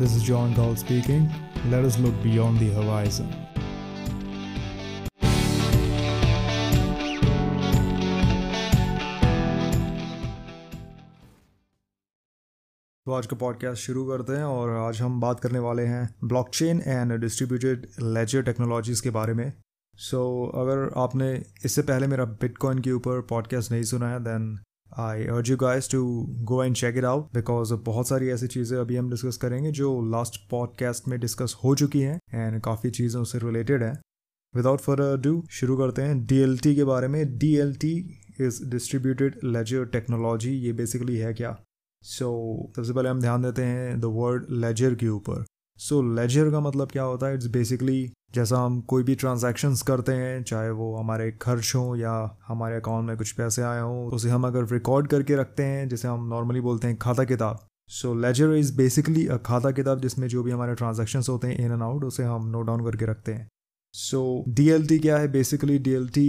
This is John Gall speaking. Let us look beyond the horizon. तो आज का podcast शुरू करते हैं और आज हम बात करने वाले हैं blockchain and distributed ledger technologies के बारे में। सो अगर आपने इससे पहले मेरा बिटकॉइन के ऊपर पॉडकास्ट नहीं सुना है then I urge you guys to go and check it out because बहुत सारी ऐसी चीज़ें अभी हम डिस्कस करेंगे जो लास्ट पॉडकास्ट में डिस्कस हो चुकी हैं एंड काफ़ी चीज़ें उससे रिलेटेड हैं। विदाउट फर्दर डू शुरू करते हैं DLT के बारे में। DLT is distributed ledger technology. ये बेसिकली है क्या? सबसे पहले हम ध्यान देते हैं द वर्ड लेजर के ऊपर। लेजर का मतलब क्या होता है? इट्स बेसिकली जैसा हम कोई भी ट्रांजैक्शंस करते हैं, चाहे वो हमारे खर्च हों या हमारे अकाउंट में कुछ पैसे आए हों, उसे हम अगर रिकॉर्ड करके रखते हैं, जिसे हम नॉर्मली बोलते हैं खाता किताब। लेजर इज़ बेसिकली अ खाता किताब जिसमें जो भी हमारे ट्रांजैक्शंस होते हैं इन एंड आउट, उसे हम नोट डाउन करके रखते हैं। DLT क्या है? बेसिकली DLT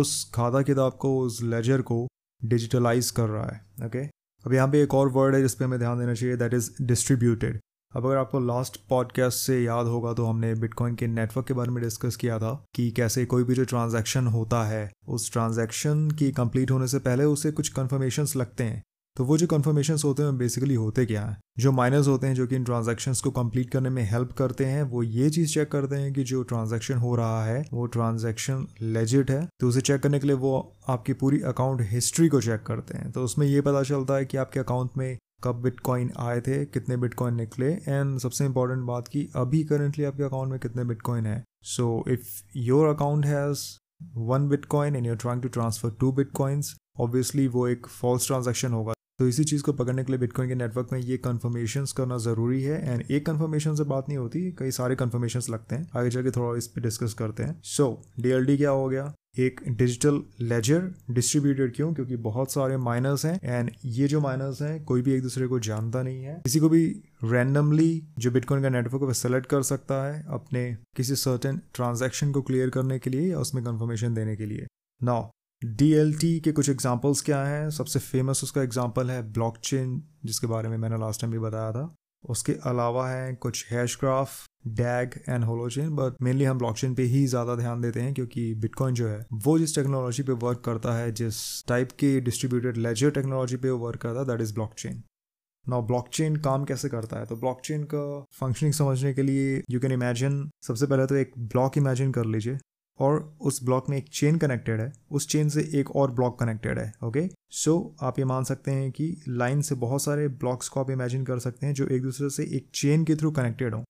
उस खाता किताब को, उस लेजर को डिजिटलाइज कर रहा है। ओके, अब यहाँ पे एक और वर्ड है जिस पे हमें ध्यान देना चाहिए, दैट इज़ डिस्ट्रीब्यूटेड। अब अगर आपको लास्ट पॉडकास्ट से याद होगा तो हमने बिटकॉइन के नेटवर्क के बारे में डिस्कस किया था कि कैसे कोई भी जो ट्रांजैक्शन होता है उस ट्रांजैक्शन की कंप्लीट होने से पहले उसे कुछ कन्फर्मेशंस लगते हैं। तो वो जो कन्फर्मेशंस होते हैं बेसिकली होते क्या हैं? जो माइनर्स होते हैं जो कि इन ट्रांजैक्शंस को कंप्लीट करने में हेल्प करते हैं, वो ये चीज़ चेक करते हैं कि जो ट्रांजैक्शन हो रहा है वो ट्रांजैक्शन लेजिट है। तो उसे चेक करने के लिए वो आपकी पूरी अकाउंट हिस्ट्री को चेक करते हैं। तो उसमें ये पता चलता है कि आपके अकाउंट में कब बिटकॉइन आए थे, कितने बिटकॉइन निकले, एंड सबसे इंपॉर्टेंट बात कि अभी करंटली आपके अकाउंट में कितने बिटकॉइन है। So if your account has 1 bitcoin and you are trying to transfer 2 bitcoins, obviously वो एक फॉल्स ट्रांजैक्शन होगा। तो इसी चीज़ को पकड़ने के लिए बिटकॉइन के नेटवर्क में ये कन्फर्मेशंस करना ज़रूरी है। एंड एक कन्फर्मेशन से बात नहीं होती, कई सारे कन्फर्मेशंस लगते हैं। आगे जाके थोड़ा इस पे डिस्कस करते हैं। DLT क्या हो गया? एक डिजिटल लेजर। डिस्ट्रीब्यूटेड क्यों? क्योंकि बहुत सारे माइनर्स हैं एंड ये जो माइनर्स हैं कोई भी एक दूसरे को जानता नहीं है। किसी को भी रैंडमली जो बिटकॉइन का नेटवर्क है सेलेक्ट कर सकता है अपने किसी सर्टेन ट्रांजैक्शन को क्लियर करने के लिए या उसमें कन्फर्मेशन देने के लिए। नाउ DLT के कुछ एग्जांपल्स क्या हैं? सबसे फेमस उसका एग्जांपल है ब्लॉकचेन, जिसके बारे में मैंने लास्ट टाइम भी बताया था। उसके अलावा है कुछ Hashgraph, DAG and Holochain, but mainly हम ब्लॉकचेन पे ही ज़्यादा ध्यान देते हैं क्योंकि बिटकॉइन जो है वो जिस टेक्नोलॉजी पे वर्क करता है, जिस टाइप की डिस्ट्रीब्यूटेड लेजर टेक्नोलॉजी पे वर्क करता है, that is blockchain. Now blockchain काम कैसे करता है? तो ब्लॉकचेन का फंक्शनिंग समझने के लिए यू कैन इमेजिन, सबसे पहले तो एक ब्लॉक इमेजिन कर लीजिए और उस ब्लॉक में एक चेन कनेक्टेड है, उस चेन से एक और ब्लॉक कनेक्टेड है। ओके, आप ये मान सकते हैं कि लाइन से बहुत सारे ब्लॉक्स को आप इमेजिन कर सकते हैं जो एक दूसरे से एक चेन के थ्रू कनेक्टेड हों।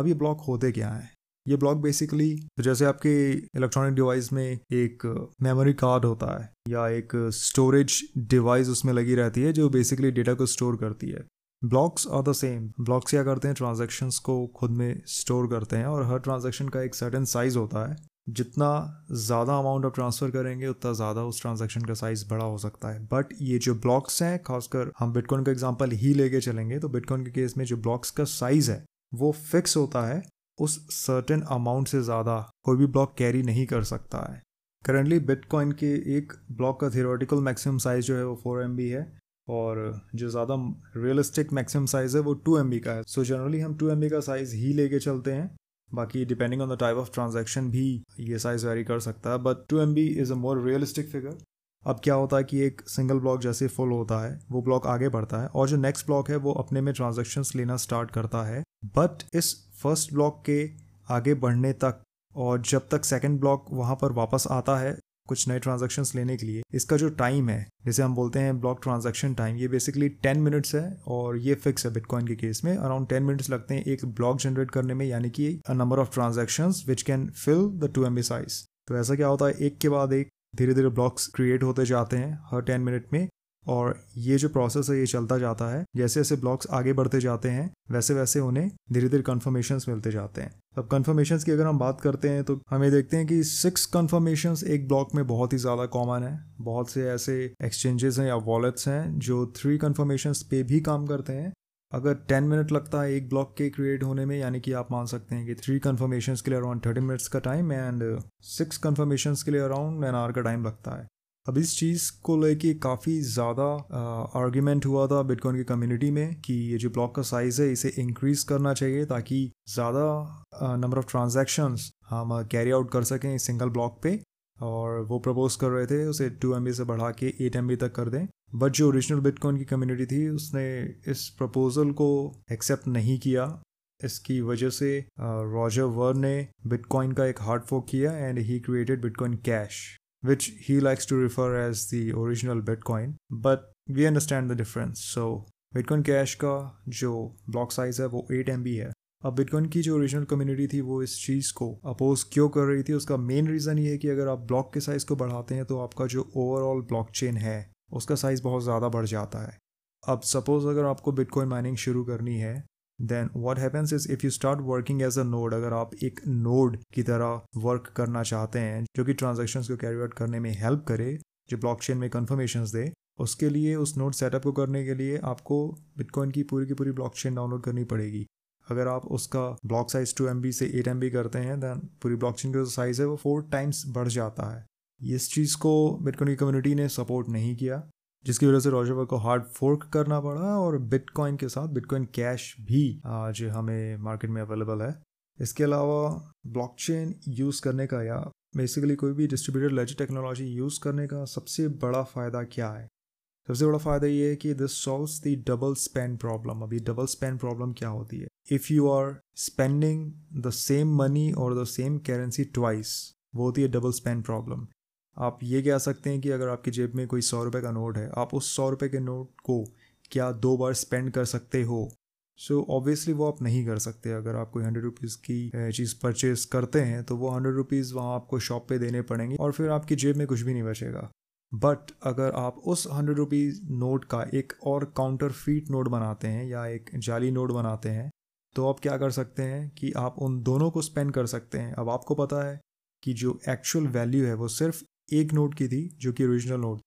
अब ये ब्लॉक होते क्या हैं? ये ब्लॉक बेसिकली जैसे आपके इलेक्ट्रॉनिक डिवाइस में एक मेमोरी कार्ड होता है या एक स्टोरेज डिवाइस उसमें लगी रहती है जो बेसिकली डेटा को स्टोर करती है। Blocks are the same. Blocks क्या करते हैं? ट्रांजेक्शन्स को खुद में स्टोर करते हैं और हर ट्रांजेक्शन का एक सर्टेन साइज होता है। जितना ज़्यादा अमाउंट आप ट्रांसफ़र करेंगे उतना ज़्यादा उस ट्रांजैक्शन का साइज़ बड़ा हो सकता है। बट ये जो ब्लॉक्स हैं, खासकर हम बिटकॉइन का एग्जांपल ही लेके चलेंगे तो बिटकॉइन के केस में जो ब्लॉक्स का साइज़ है वो फिक्स होता है, उस सर्टेन अमाउंट से ज़्यादा कोई भी ब्लॉक कैरी नहीं कर सकता है। करंटली बिटकॉइन के एक ब्लॉक का थियोरेटिकल मैक्सिमम साइज़ जो है वो 4 MB है और जो ज़्यादा रियलिस्टिक मैक्सिमम साइज़ है वो 2 MB का है। सो जनरली हम 2 MB का साइज़ ही लेके चलते हैं। बाकी depending on the type of transaction भी ये साइज़ वेरी कर सकता है, but 2 MB is a more realistic figure. अब क्या होता है कि एक सिंगल ब्लॉक जैसे फुल होता है, वो ब्लॉक आगे बढ़ता है और जो नेक्स्ट ब्लॉक है वो अपने में ट्रांजैक्शंस लेना स्टार्ट करता है, बट इस फर्स्ट ब्लॉक के आगे बढ़ने तक और जब तक सेकेंड ब्लॉक वहाँ पर वापस आता है कुछ नए ट्रांजैक्शंस लेने के लिए, इसका जो टाइम है जिसे हम बोलते हैं ब्लॉक ट्रांजैक्शन टाइम, ये बेसिकली 10 मिनट्स है और ये फिक्स है। बिटकॉइन के केस में अराउंड 10 मिनट्स लगते हैं एक ब्लॉक जनरेट करने में, यानी कि a number of transactions which can fill the 2 MB size. तो ऐसा क्या होता है, एक के बाद एक धीरे धीरे ब्लॉक्स क्रिएट होते जाते हैं हर 10 मिनट में और ये जो प्रोसेस है ये चलता जाता है। जैसे जैसे ब्लॉक्स आगे बढ़ते जाते हैं वैसे वैसे उन्हें धीरे धीरे कन्फर्मेशंस मिलते जाते हैं। अब कन्फर्मेशंस की अगर हम बात करते हैं तो हमें देखते हैं कि 6 कन्फर्मेशंस एक ब्लॉक में बहुत ही ज़्यादा कॉमन है। बहुत से ऐसे एक्सचेंजेस हैं या वॉलेट्स हैं जो 3 कन्फर्मेशंस पे भी काम करते हैं। अगर 10 मिनट लगता है एक ब्लॉक के क्रिएट होने में, यानी कि आप मान सकते हैं कि 3 कन्फर्मेशंस के लिए अराउंड 30 मिनट्स का टाइम एंड 6 कन्फर्मेशंस के लिए अराउंड 1 आवर का टाइम लगता है। अब इस चीज़ को लेके काफ़ी ज़्यादा आर्ग्यूमेंट हुआ था बिटकॉइन की कम्युनिटी में कि ये जो ब्लॉक का साइज़ है इसे इंक्रीज़ करना चाहिए ताकि ज़्यादा नंबर ऑफ़ ट्रांजैक्शंस हम कैरी आउट कर सकें इस सिंगल ब्लॉक पे, और वो प्रपोज कर रहे थे उसे 2 MB से बढ़ा के 8 MB तक कर दें। बट जो ओरिजिनल बिटकॉइन की कम्युनिटी थी उसने इस प्रपोज़ल को एक्सेप्ट नहीं किया। इसकी वजह से रॉजर वर ने बिटकॉइन का एक हार्ड फोर्क किया and he created bitcoin cash which he likes to refer as the original Bitcoin, but we understand the difference. So Bitcoin Cash का जो block size है वो 8 MB है। अब Bitcoin की जो original community थी वो इस चीज़ को अपोज क्यों कर रही थी, उसका मेन रीज़न ये है कि अगर आप block के साइज़ को बढ़ाते हैं तो आपका जो ओवरऑल blockchain है उसका साइज़ बहुत ज़्यादा बढ़ जाता है। अब सपोज़ अगर आपको Bitcoin माइनिंग शुरू करनी है, then what happens is if you start working as a node, अगर आप एक node की तरह वर्क करना चाहते हैं जो कि ट्रांजेक्शन्स को कैरी आउट करने में हेल्प करे, जो ब्लॉकचेन में कन्फर्मेशंस दे, उसके लिए उस नोड सेटअप को करने के लिए आपको बिटकॉइन की पूरी ब्लॉकचेन डाउनलोड करनी पड़ेगी। अगर आप उसका ब्लॉक साइज 2 MB से 8 MB करते हैं दैन पूरी ब्लॉकचेन का जो साइज़ है वो 4 times बढ़ जाता है। इस चीज़ को बिटकॉइन की कम्युनिटी ने सपोर्ट नहीं किया, जिसकी वजह से रॉजर वर को हार्ड फोर्क करना पड़ा और बिटकॉइन के साथ बिटकॉइन कैश भी आज हमें मार्केट में अवेलेबल है। इसके अलावा ब्लॉकचेन यूज़ करने का या बेसिकली कोई भी डिस्ट्रीब्यूटेड लेजर टेक्नोलॉजी यूज़ करने का सबसे बड़ा फ़ायदा क्या है? सबसे बड़ा फ़ायदा ये है कि this solves the double spend problem. अभी डबल स्पेंड प्रॉब्लम क्या होती है? If you are spending the same money और द सेम करेंसी ट्वाइस, वो होती है डबल स्पेंड प्रॉब्लम। आप ये कह सकते हैं कि अगर आपकी जेब में कोई 100 रुपये का नोट है, आप उस 100 रुपये के नोट को क्या 2 बार स्पेंड कर सकते हो? सो ऑब्वियसली वो आप नहीं कर सकते। अगर आप कोई 100 रुपीज़ की चीज़ परचेज़ करते हैं तो वो 100 रुपीज़ वहाँ आपको शॉप पे देने पड़ेंगे और फिर आपकी जेब में कुछ भी नहीं बचेगा। बट अगर आप उस 100 रुपीज़ नोट का एक और काउंटरफीट नोट बनाते हैं या एक जाली नोट बनाते हैं तो आप क्या कर सकते हैं कि आप उन दोनों को स्पेंड कर सकते हैं। अब आपको पता है कि जो एक्चुअल वैल्यू है वो सिर्फ एक नोट की थी जो कि ओरिजिनल नोट,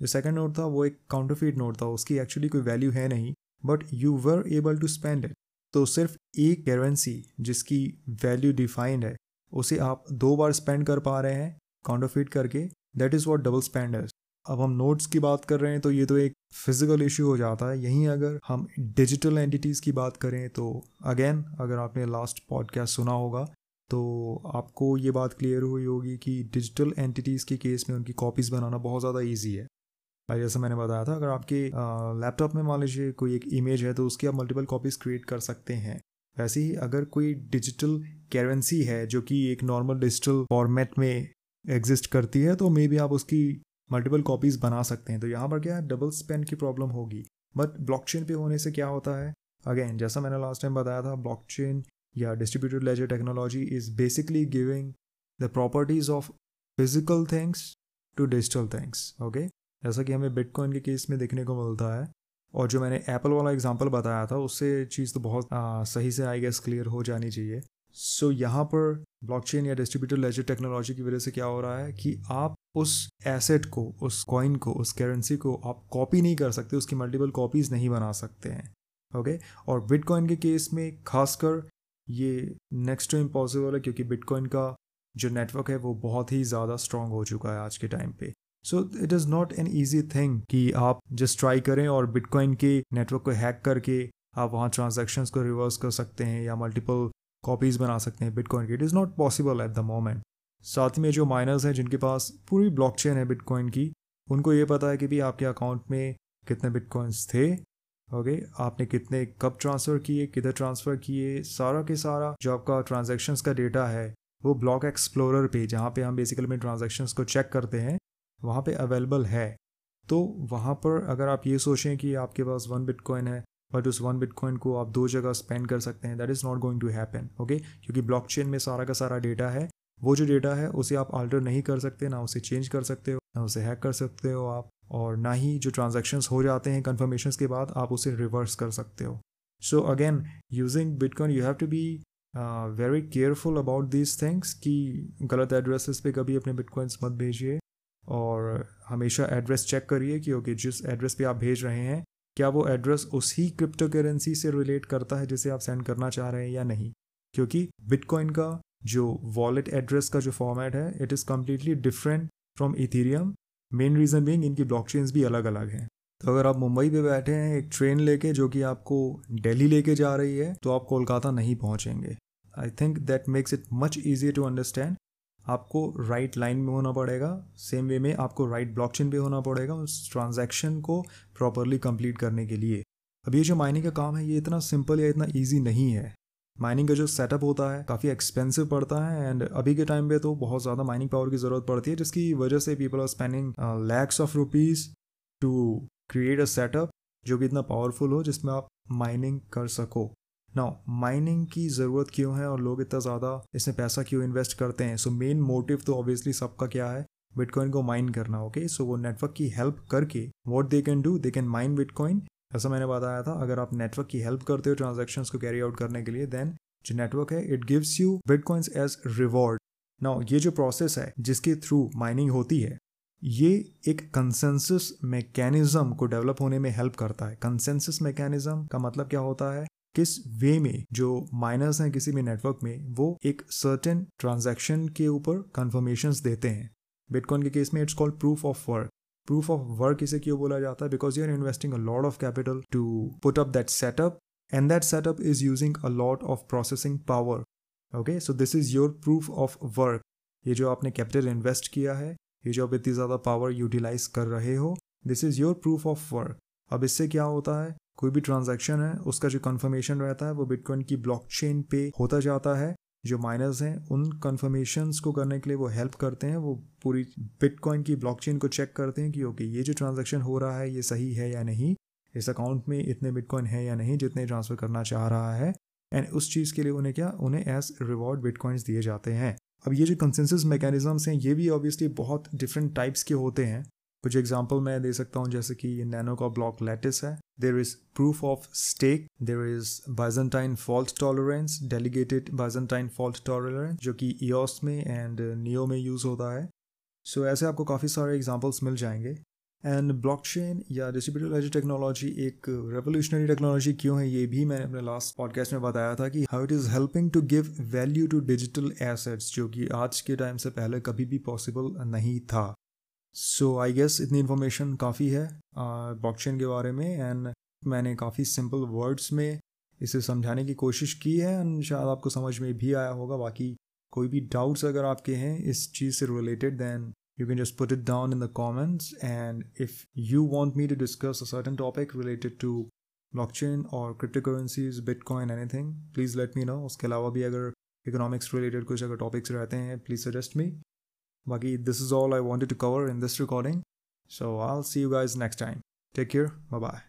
जो सेकंड नोट था वो एक काउंटरफीट नोट था, उसकी एक्चुअली कोई वैल्यू है नहीं, but you were able to spend it. तो सिर्फ एक करेंसी जिसकी वैल्यू डिफाइंड है उसे आप 2 बार स्पेंड कर पा रहे हैं काउंटरफीट करके, that is what double spend है। अब हम नोट्स की बात कर रहे हैं तो ये तो एक फिजिकल इशू हो जाता है। यहीं अगर हम डिजिटल एंटिटीज़ की बात करें तो अगेन, अगर आपने लास्ट पॉडकास्ट सुना होगा तो आपको ये बात क्लियर हुई होगी कि डिजिटल एंटिटीज़ के केस में उनकी कॉपीज़ बनाना बहुत ज़्यादा इजी है। जैसा मैंने बताया था, अगर आपके लैपटॉप में मान लीजिए कोई एक इमेज है तो उसकी आप मल्टीपल कॉपीज़ क्रिएट कर सकते हैं। वैसे ही अगर कोई डिजिटल करेंसी है जो कि एक नॉर्मल डिजिटल फॉर्मेट में एग्जिस्ट करती है तो मे बी आप उसकी मल्टीपल कॉपीज़ बना सकते हैं। तो यहाँ पर क्या है, डबल स्पेंड की प्रॉब्लम होगी। बट ब्लॉकचेन पे होने से क्या होता है, अगेन जैसा मैंने लास्ट टाइम बताया था, ब्लॉकचेन या distributed ledger technology is basically giving the properties of physical things to digital things. Okay, जैसा कि हमें बिटकॉइन के केस में देखने को मिलता है। और जो मैंने एप्पल वाला एग्जांपल बताया था उससे चीज़ तो बहुत सही से आई गेस क्लियर हो जानी चाहिए। सो यहाँ पर ब्लॉकचेन या डिस्ट्रीब्यूटेड लेजर टेक्नोलॉजी की वजह से क्या हो रहा है कि आप उस एसेट को, उस कॉइन को, उस करेंसी को आप कॉपी नहीं कर सकते, उसकी मल्टीपल कॉपीज़ नहीं बना सकते हैं। ओके, और बिटकॉइन के केस में खासकर ये नेक्स्ट टू इम्पॉसिबल है क्योंकि बिटकॉइन का जो नेटवर्क है वो बहुत ही ज़्यादा स्ट्रॉन्ग हो चुका है आज के टाइम पे। So it is not an easy thing कि आप जस्ट ट्राई करें और बिटकॉइन के नेटवर्क को हैक करके आप वहाँ ट्रांजैक्शंस को रिवर्स कर सकते हैं या मल्टीपल कॉपीज़ बना सकते हैं बिटकॉइन की। It is not possible at the moment. साथ में जो माइनर्स हैं जिनके पास पूरी ब्लॉकचेन है बिटकॉइन की, उनको ये पता है कि भी आपके अकाउंट में कितने बिटकॉइंस थे, ओके, आपने कितने कब ट्रांसफ़र किए, किधर ट्रांसफ़र किए, सारा के सारा जो आपका ट्रांजैक्शंस का डेटा है वो ब्लॉक एक्सप्लोरर पे, जहाँ पे हम बेसिकली में ट्रांजैक्शंस को चेक करते हैं, वहाँ पे अवेलेबल है। तो वहाँ पर अगर आप ये सोचें कि आपके पास 1 बिटकॉइन है बट उस 1 बिटकॉइन को आप 2 जगह स्पेंड कर सकते हैं, that is not going to happen. Okay, क्योंकि ब्लॉकचेन में सारा का सारा डेटा है, वो जो डेटा है उसे आप अल्टर नहीं कर सकते, ना उसे चेंज कर सकते हो, ना उसे हैक कर सकते हो आप, और ना ही जो ट्रांजैक्शंस हो जाते हैं कन्फर्मेशंस के बाद आप उसे रिवर्स कर सकते हो। So again using bitcoin you have to be very careful about these things कि गलत एड्रेसेस पे कभी अपने बिटकॉइंस मत भेजिए और हमेशा एड्रेस चेक करिए कि ओके, जिस एड्रेस पे आप भेज रहे हैं क्या वो एड्रेस उसी क्रिप्टो करेंसी से रिलेट करता है जिसे आप सेंड करना चाह रहे हैं या नहीं, क्योंकि बिटकॉइन का जो वॉलेट एड्रेस का जो फॉर्मेट है it is completely different from Ethereum main reason being इनकी ब्लॉकचेन्स भी अलग अलग हैं। तो अगर आप मुंबई पे बैठे हैं एक ट्रेन लेके जो कि आपको दिल्ली लेके जा रही है, तो आप कोलकाता नहीं पहुँचेंगे। I think that makes it much easier to understand. आपको राइट लाइन में होना पड़ेगा, सेम वे में आपको राइट ब्लॉकचेन पे होना पड़ेगा उस ट्रांजैक्शन को प्रॉपरली कंप्लीट करने के लिए। अब ये जो माइनिंग का काम है ये इतना सिंपल या इतना ईजी नहीं है। माइनिंग का जो सेटअप होता है काफ़ी एक्सपेंसिव पड़ता है एंड अभी के टाइम पे तो बहुत ज़्यादा माइनिंग पावर की ज़रूरत पड़ती है, जिसकी वजह से people are spending lakhs of rupees to create a setup जो कि इतना पावरफुल हो जिसमें आप माइनिंग कर सको। नाउ माइनिंग की ज़रूरत क्यों है और लोग इतना ज़्यादा इसमें पैसा क्यों इन्वेस्ट करते हैं? सो मेन मोटिव तो ऑब्वियसली सबका क्या है, बिटकॉइन को माइन करना। ओके, सो वो नेटवर्क की हेल्प करके what they can do, they can mine bitcoin. ऐसा मैंने बताया था, अगर आप नेटवर्क की हेल्प करते हो ट्रांजैक्शंस को कैरी आउट करने के लिए, देन जो नेटवर्क है it gives you bitcoins as reward. Now ये जो प्रोसेस है जिसके थ्रू माइनिंग होती है, ये एक कंसेंसस मैकेनिज्म को डेवलप होने में हेल्प करता है। कंसेंसस मैकेनिज्म का मतलब क्या होता है, किस वे में जो माइनर्स हैं किसी भी नेटवर्क में वो एक सर्टेन ट्रांजैक्शन के ऊपर कन्फर्मेशंस देते हैं। बिटकॉइन के केस में it's called proof of work. Proof of work इसे क्यों बोला जाता है? Because you are investing a lot of capital to put up that setup and that setup is using a lot of processing power. Okay, so this is your proof of work. ये जो आपने capital invest किया है, ये जो आप इतनी ज़्यादा पावर यूटिलाइज कर रहे हो, this is your proof of work. अब इससे क्या होता है, कोई भी ट्रांजैक्शन है उसका जो कन्फर्मेशन रहता है वो बिटकॉइन की ब्लॉकचेन पे होता जाता है। जो माइनर्स हैं उन कन्फर्मेशंस को करने के लिए वो हेल्प करते हैं, वो पूरी बिटकॉइन की ब्लॉकचेन को चेक करते हैं कि ओके ये जो ट्रांजैक्शन हो रहा है ये सही है या नहीं, इस अकाउंट में इतने बिटकॉइन है या नहीं जितने ट्रांसफ़र करना चाह रहा है, एंड उस चीज़ के लिए उन्हें क्या, उन्हें एज रिवॉर्ड बिटकॉइंस दिए जाते हैं। अब ये जो कंसेंसस मैकेनिज़म्स हैं ये भी ऑब्वियसली बहुत डिफरेंट टाइप्स के होते हैं। कुछ एग्जाम्पल मैं दे सकता हूँ, जैसे कि ये नैनो का ब्लॉक लैटिस है, there is proof of stake, there is Byzantine fault tolerance, delegated Byzantine fault tolerance जो कि ईओस में एंड नियो में यूज़ होता है। सो ऐसे आपको काफ़ी सारे एग्जाम्पल्स मिल जाएंगे। एंड ब्लॉकचेन या डिस्ट्रीब्यूटेड लेजर टेक्नोलॉजी एक रेवोल्यूशनरी टेक्नोलॉजी क्यों है, ये भी मैंने अपने लास्ट पॉडकास्ट में बताया था कि how it is helping to give value to digital assets, जो कि आज के टाइम से पहले कभी भी पॉसिबल नहीं था। सो आई गेस इतनी इन्फॉर्मेशन काफ़ी है ब्लॉकचेन के बारे में, एंड मैंने काफ़ी सिंपल वर्ड्स में इसे समझाने की कोशिश की है एंड शायद आपको समझ में भी आया होगा। बाकी कोई भी डाउट्स अगर आपके हैं इस चीज़ से related, then you can just put it down in the comments, and if you want me to discuss a certain topic related to blockchain or cryptocurrencies, bitcoin, anything, please let me know. uske alawa bhi agar economics related kuch agar topics rehte hain please suggest me. baki this is all I wanted to cover in this recording, so I'll see you guys next time. take care, bye bye.